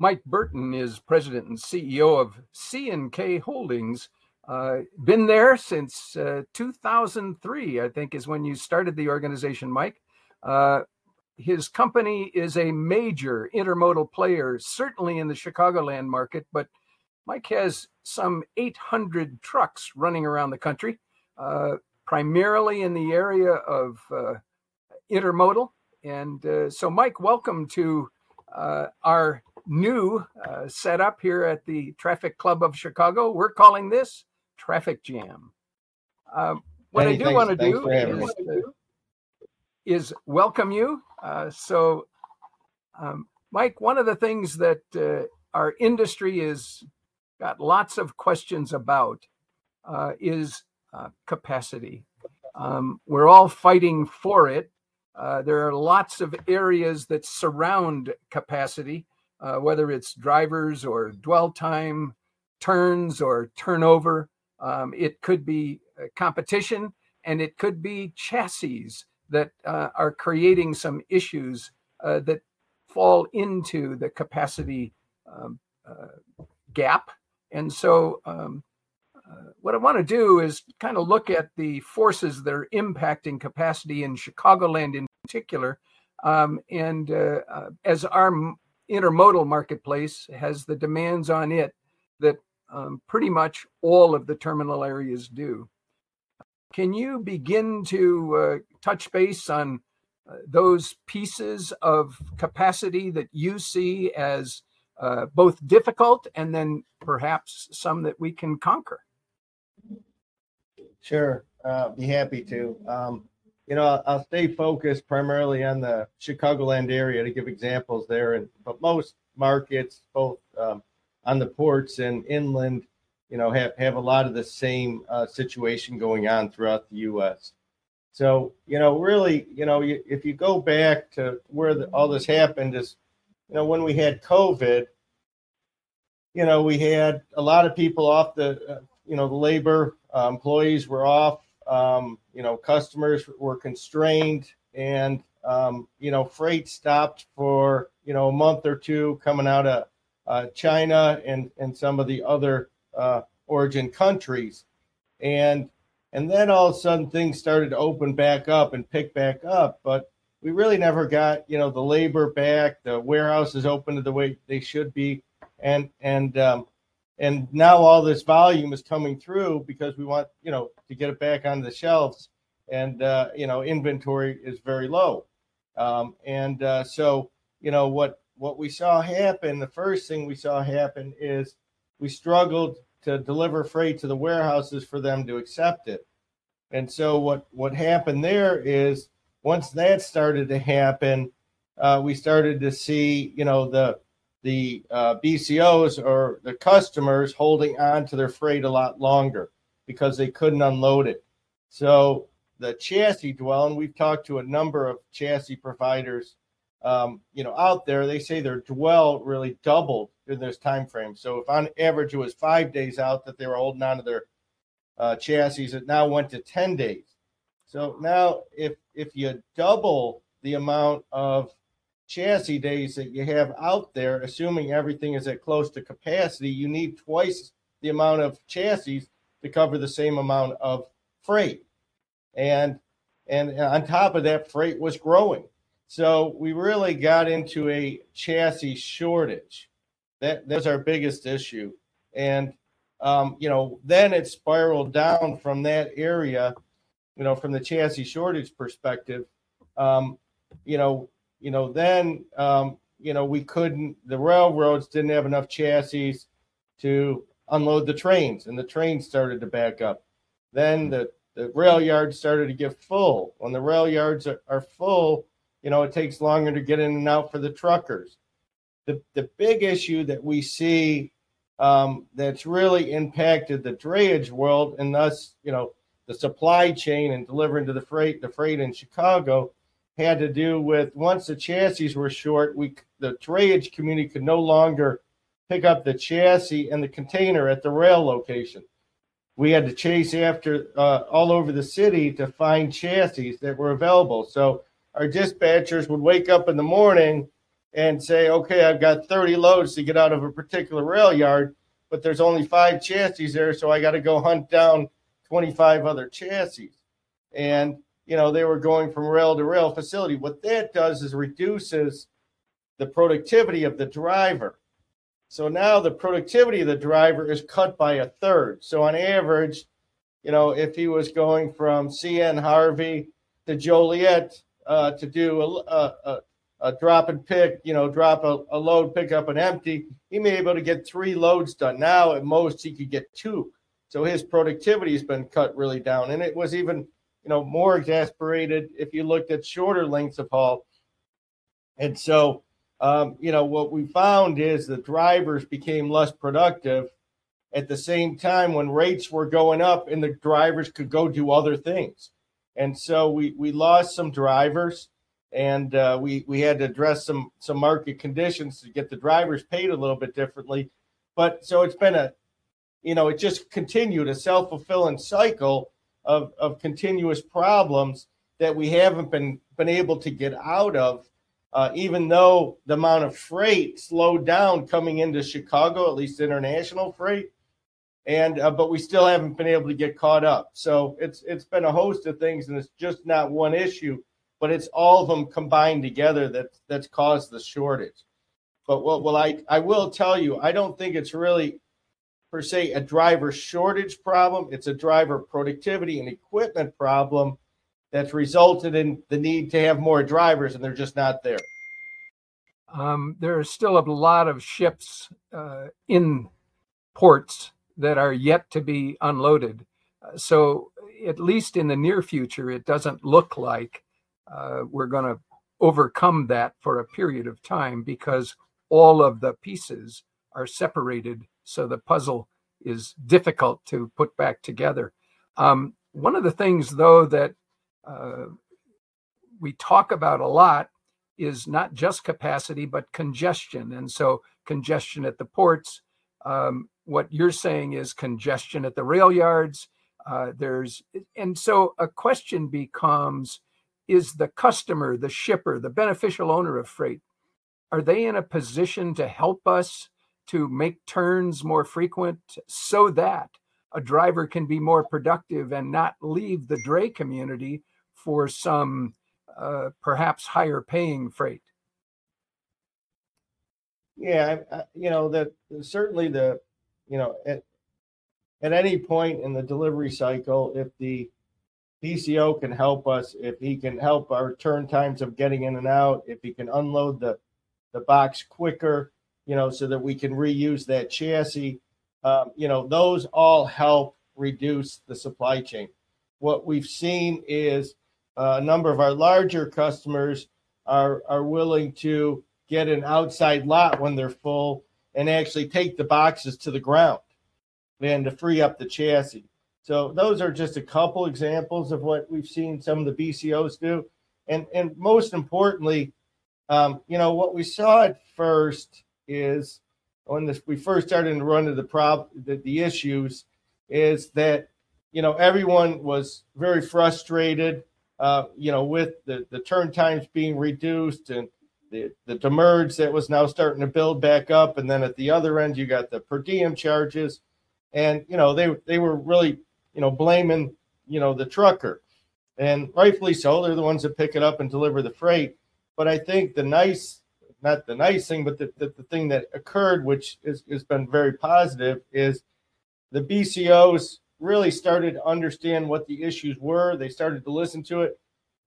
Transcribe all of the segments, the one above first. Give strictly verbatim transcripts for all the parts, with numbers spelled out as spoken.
Mike Burton is president and C E O of C and K Holdings. Uh, been there since uh, two thousand three, I think, is when you started the organization, Mike. Uh, his company is a major intermodal player, certainly in the Chicagoland market, but Mike has some eight hundred trucks running around the country, uh, primarily in the area of uh, intermodal. And uh, so, Mike, welcome to uh, our new uh, setup here at the Traffic Club of Chicago. We're calling this Traffic Jam. Uh, what hey, I do want to do is, uh, is welcome you. Uh, so, um, Mike, one of the things that uh, our industry is got lots of questions about uh, is uh, capacity. Um, we're all fighting for it. Uh, there are lots of areas that surround capacity, uh, whether it's drivers or dwell time, turns or turnover. Um, it could be competition, and it could be chassis that uh, are creating some issues uh, that fall into the capacity um, uh, gap. And so um, uh, what I want to do is kind of look at the forces that are impacting capacity in Chicagoland in particular. Um, and uh, uh, as our intermodal marketplace has the demands on it that um, pretty much all of the terminal areas do. Can you begin to uh, touch base on uh, those pieces of capacity that you see as Uh, both difficult and then perhaps some that we can conquer? Sure, uh, be happy to. Um, you know, I'll stay focused primarily on the Chicagoland area to give examples there, and but most markets, both um, on the ports and inland, you know, have, have a lot of the same uh, situation going on throughout the U S. So, you know, really, you know, you, if you go back to where the, all this happened is, you know, when we had COVID, you know, we had a lot of people off the, uh, you know, the labor uh, employees were off, um, you know, customers were constrained, and, um, you know, freight stopped for, you know, a month or two coming out of uh, China and, and some of the other uh, origin countries. And, and then all of a sudden things started to open back up and pick back up. But we really never got, you know, the labor back, the warehouses open to the way they should be. And, and, um, and now all this volume is coming through because we want, you know, to get it back on the shelves, and, uh, you know, inventory is very low. Um, and, uh, so, you know, what, what we saw happen, the first thing we saw happen is we struggled to deliver freight to the warehouses for them to accept it. And so what, what happened there is, once that started to happen, uh, we started to see, you know, the the uh, B C Os or the customers holding on to their freight a lot longer because they couldn't unload it. So the chassis dwell, and we've talked to a number of chassis providers, um, you know, out there. They say their dwell really doubled in this time frame. So if on average it was five days out that they were holding on to their uh, chassis, it now went to ten days. So now if if you double the amount of chassis days that you have out there, assuming everything is at close to capacity, you need twice the amount of chassis to cover the same amount of freight. And, and on top of that, freight was growing. So we really got into a chassis shortage. That, that's our biggest issue. And, um, you know, then it spiraled down from that area. You know, from the chassis shortage perspective, um, you know, you know, then, um, you know, we couldn't, the railroads didn't have enough chassis to unload the trains, and the trains started to back up. Then the, the rail yards started to get full. When the rail yards are, are full, you know, it takes longer to get in and out for the truckers. The, the big issue that we see um, that's really impacted the drayage world, and thus, you know, the supply chain and delivering to the freight, the freight in Chicago, had to do with once the chassis were short, we the drayage community could no longer pick up the chassis and the container at the rail location. We had to chase after uh, all over the city to find chassis that were available. So our dispatchers would wake up in the morning and say, okay, I've got thirty loads to get out of a particular rail yard, but there's only five chassis there, so I got to go hunt down twenty-five other chassis. And, you know, they were going from rail to rail facility. What that does is reduces the productivity of the driver. So now the productivity of the driver is cut by a third. So on average, you know, if he was going from C N Harvey to Joliet uh, to do a, a, a a drop and pick, you know, drop a, a load, pick up an empty, he may be able to get three loads done. Now at most he could get two. So his productivity has been cut really down. And it was even, you know, more exasperated if you looked at shorter lengths of haul. And so, um, you know, what we found is the drivers became less productive at the same time when rates were going up and the drivers could go do other things. And so we, we lost some drivers. And uh, we we had to address some some market conditions to get the drivers paid a little bit differently. But so it's been a, you know, it just continued a self-fulfilling cycle of, of continuous problems that we haven't been, been able to get out of, uh, even though the amount of freight slowed down coming into Chicago, at least international freight. And uh, but we still haven't been able to get caught up. So it's it's been a host of things, and it's just not one issue, but it's all of them combined together that that's caused the shortage. But what well, I, I will tell you, I don't think it's really per se a driver shortage problem. It's a driver productivity and equipment problem that's resulted in the need to have more drivers, and they're just not there. Um, there are still a lot of ships uh, in ports that are yet to be unloaded. Uh, so at least in the near future, it doesn't look like Uh, we're going to overcome that for a period of time because all of the pieces are separated. So the puzzle is difficult to put back together. Um, one of the things, though, that uh, we talk about a lot is not just capacity, but congestion. And so congestion at the ports. Um, what you're saying is congestion at the rail yards. Uh, there's and so a question becomes, is the customer, the shipper, the beneficial owner of freight, are they in a position to help us to make turns more frequent so that a driver can be more productive and not leave the dray community for some uh, perhaps higher paying freight? Yeah, I, I, you know, that certainly the, you know, at, at any point in the delivery cycle, if the P C O can help us, if he can help our turn times of getting in and out, if he can unload the, the box quicker, you know, so that we can reuse that chassis, um, you know, those all help reduce the supply chain. What we've seen is uh, a number of our larger customers are, are willing to get an outside lot when they're full and actually take the boxes to the ground and to free up the chassis. So those are just a couple examples of what we've seen some of the B C Os do. And and most importantly, um, you know, what we saw at first is when this, we first started to run into the, prob- the, the issues is that, you know, everyone was very frustrated, uh, you know, with the, the turn times being reduced and the, the demurrage that was now starting to build back up. And then at the other end, you got the per diem charges. And, you know, they they were really, you know, blaming, you know, the trucker, and rightfully so. They're the ones that pick it up and deliver the freight. But I think the nice, not the nice thing, but the, the, the thing that occurred, which is, has been very positive, is the B C Os really started to understand what the issues were. They started to listen to it.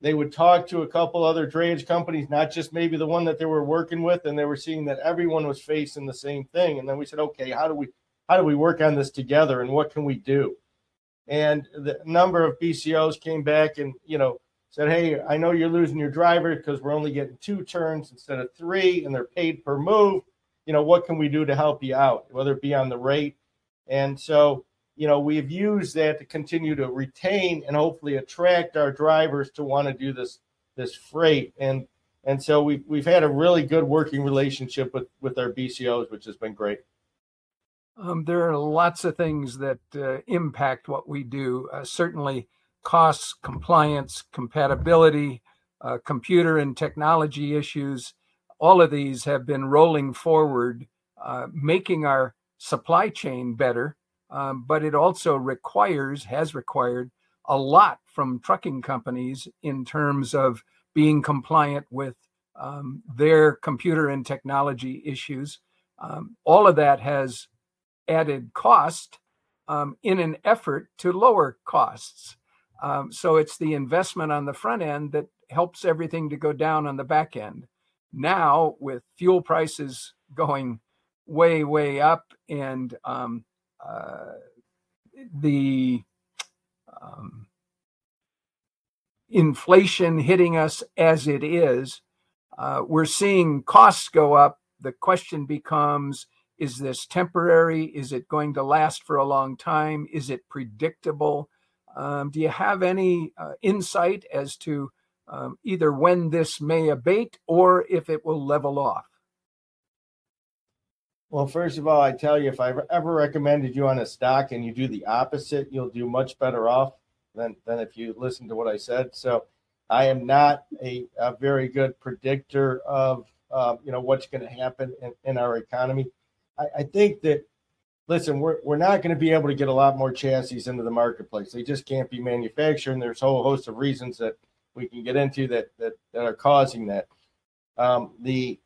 They would talk to a couple other drayage companies, not just maybe the one that they were working with, and they were seeing that everyone was facing the same thing. And then we said, okay, how do we how do we work on this together, and what can we do? And the number of B C Os came back and, you know, said, hey, I know you're losing your driver because we're only getting two turns instead of three, and they're paid per move. You know, what can we do to help you out, whether it be on the rate? And so, you know, we've used that to continue to retain and hopefully attract our drivers to want to do this this freight. And and so we've, we've had a really good working relationship with, with our B C Os, which has been great. Um, there are lots of things that uh, impact what we do. Uh, certainly costs, compliance, compatibility, uh, computer and technology issues. all of these have been rolling forward, uh, making our supply chain better. Um, but it also requires, has required a lot from trucking companies in terms of being compliant with um, their computer and technology issues. Um, all of that has added cost um, in an effort to lower costs. Um, so it's the investment on the front end that helps everything to go down on the back end. Now, with fuel prices going way, way up and um, uh, the um, inflation hitting us as it is, uh, we're seeing costs go up. The question becomes, is this temporary? Is it going to last for a long time? Is it predictable? Um, do you have any uh, insight as to um, either when this may abate or if it will level off? Well, first of all, I tell you, if I ever recommended you on a stock and you do the opposite, you'll do much better off than, than if you listen to what I said. So I am not a, a very good predictor of uh, you know what's going to happen in, in our economy. I, I think that, listen, we're we're not going to be able to get a lot more chassis into the marketplace. They just can't be manufactured, and there's a whole host of reasons that we can get into that that, that are causing that. Um, the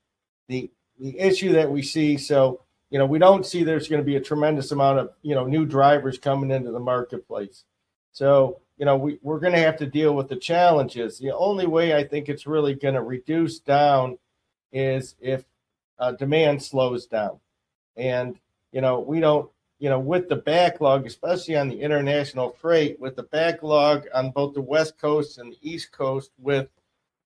the the issue that we see, so you know, we don't see there's going to be a tremendous amount of you know new drivers coming into the marketplace. So you know, we we're going to have to deal with the challenges. The only way I think it's really going to reduce down is if uh, demand slows down, and You know, we don't, you know, with the backlog, especially on the international freight, with the backlog on both the West Coast and the East Coast, with,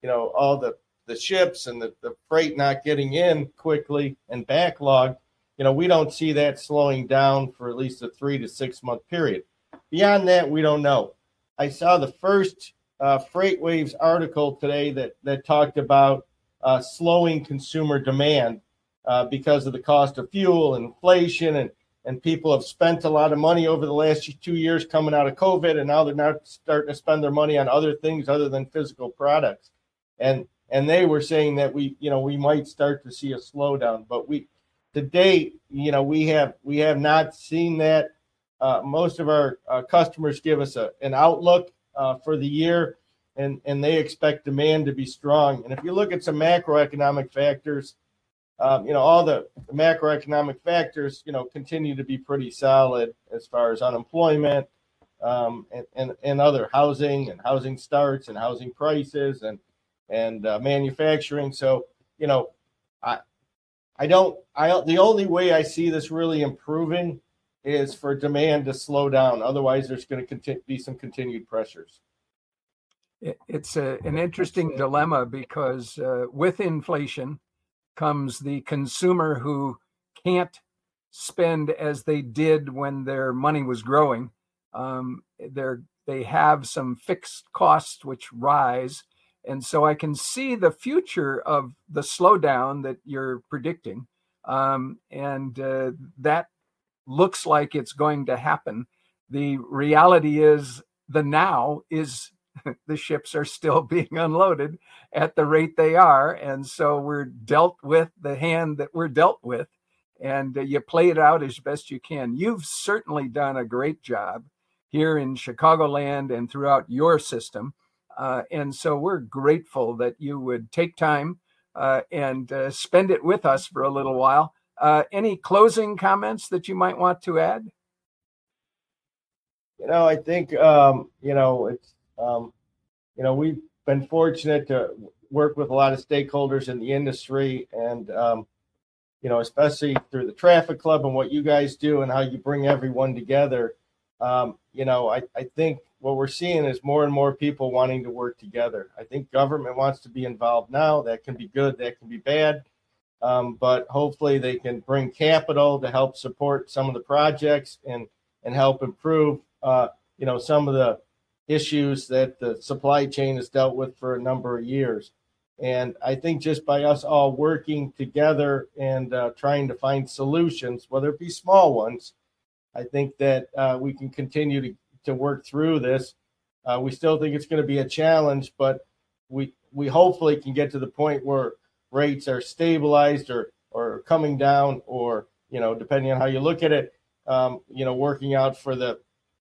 you know, all the, the ships and the, the freight not getting in quickly and backlog, you know, we don't see that slowing down for at least a three to six month period. Beyond that, we don't know. I saw the first uh, FreightWaves article today that, that talked about uh, slowing consumer demand. Uh, because of the cost of fuel and inflation, and, and people have spent a lot of money over the last two years coming out of COVID, and now they're not starting to spend their money on other things other than physical products. And and they were saying that we, you know, we might start to see a slowdown, but we, to date, you know, we have we have not seen that. Uh, most of our uh, customers give us a, an outlook uh, for the year, and, and they expect demand to be strong. And if you look at some macroeconomic factors, Um, you know, all the macroeconomic factors, you know, continue to be pretty solid as far as unemployment um, and, and, and other housing and housing starts and housing prices and and uh, manufacturing. So, you know, I I don't I the only way I see this really improving is for demand to slow down. Otherwise, there's going to continue, be some continued pressures. It's a, an interesting dilemma because uh, with inflation comes the consumer who can't spend as they did when their money was growing. Um, they're, they have some fixed costs which rise. And so I can see the future of the slowdown that you're predicting. Um, and uh, that looks like it's going to happen. The reality is the now is the ships are still being unloaded at the rate they are. And so we're dealt with the hand that we're dealt with, and uh, you play it out as best you can. You've certainly done a great job here in Chicagoland and throughout your system. Uh, and so we're grateful that you would take time uh, and uh, spend it with us for a little while. Uh, any closing comments that you might want to add? You know, I think, um, you know, it's, Um, you know, we've been fortunate to work with a lot of stakeholders in the industry, and, um, you know, especially through the Traffic Club and what you guys do and how you bring everyone together. Um, you know, I, I think what we're seeing is more and more people wanting to work together. I think government wants to be involved now. That can be good. That can be bad. Um, but hopefully they can bring capital to help support some of the projects and, and help improve, uh, you know, some of the issues that the supply chain has dealt with for a number of years. And I think just by us all working together and uh, trying to find solutions, whether it be small ones, I think that uh, we can continue to, to work through this. Uh, we still think it's going to be a challenge, but we we hopefully can get to the point where rates are stabilized or or coming down, or, you know, depending on how you look at it, um, you know, working out for the,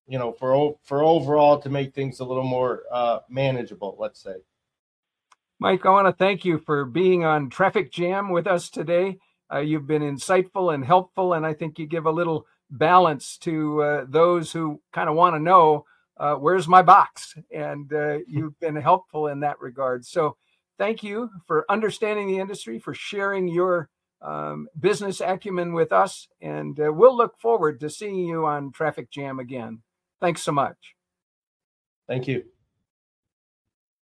you know, for for overall to make things a little more uh, manageable, let's say. Mike, I want to thank you for being on Traffic Jam with us today. Uh, you've been insightful and helpful, and I think you give a little balance to uh, those who kind of want to know, uh, where's my box? And uh, you've been helpful in that regard. So thank you for understanding the industry, for sharing your um, business acumen with us. And uh, we'll look forward to seeing you on Traffic Jam again. Thanks so much. Thank you.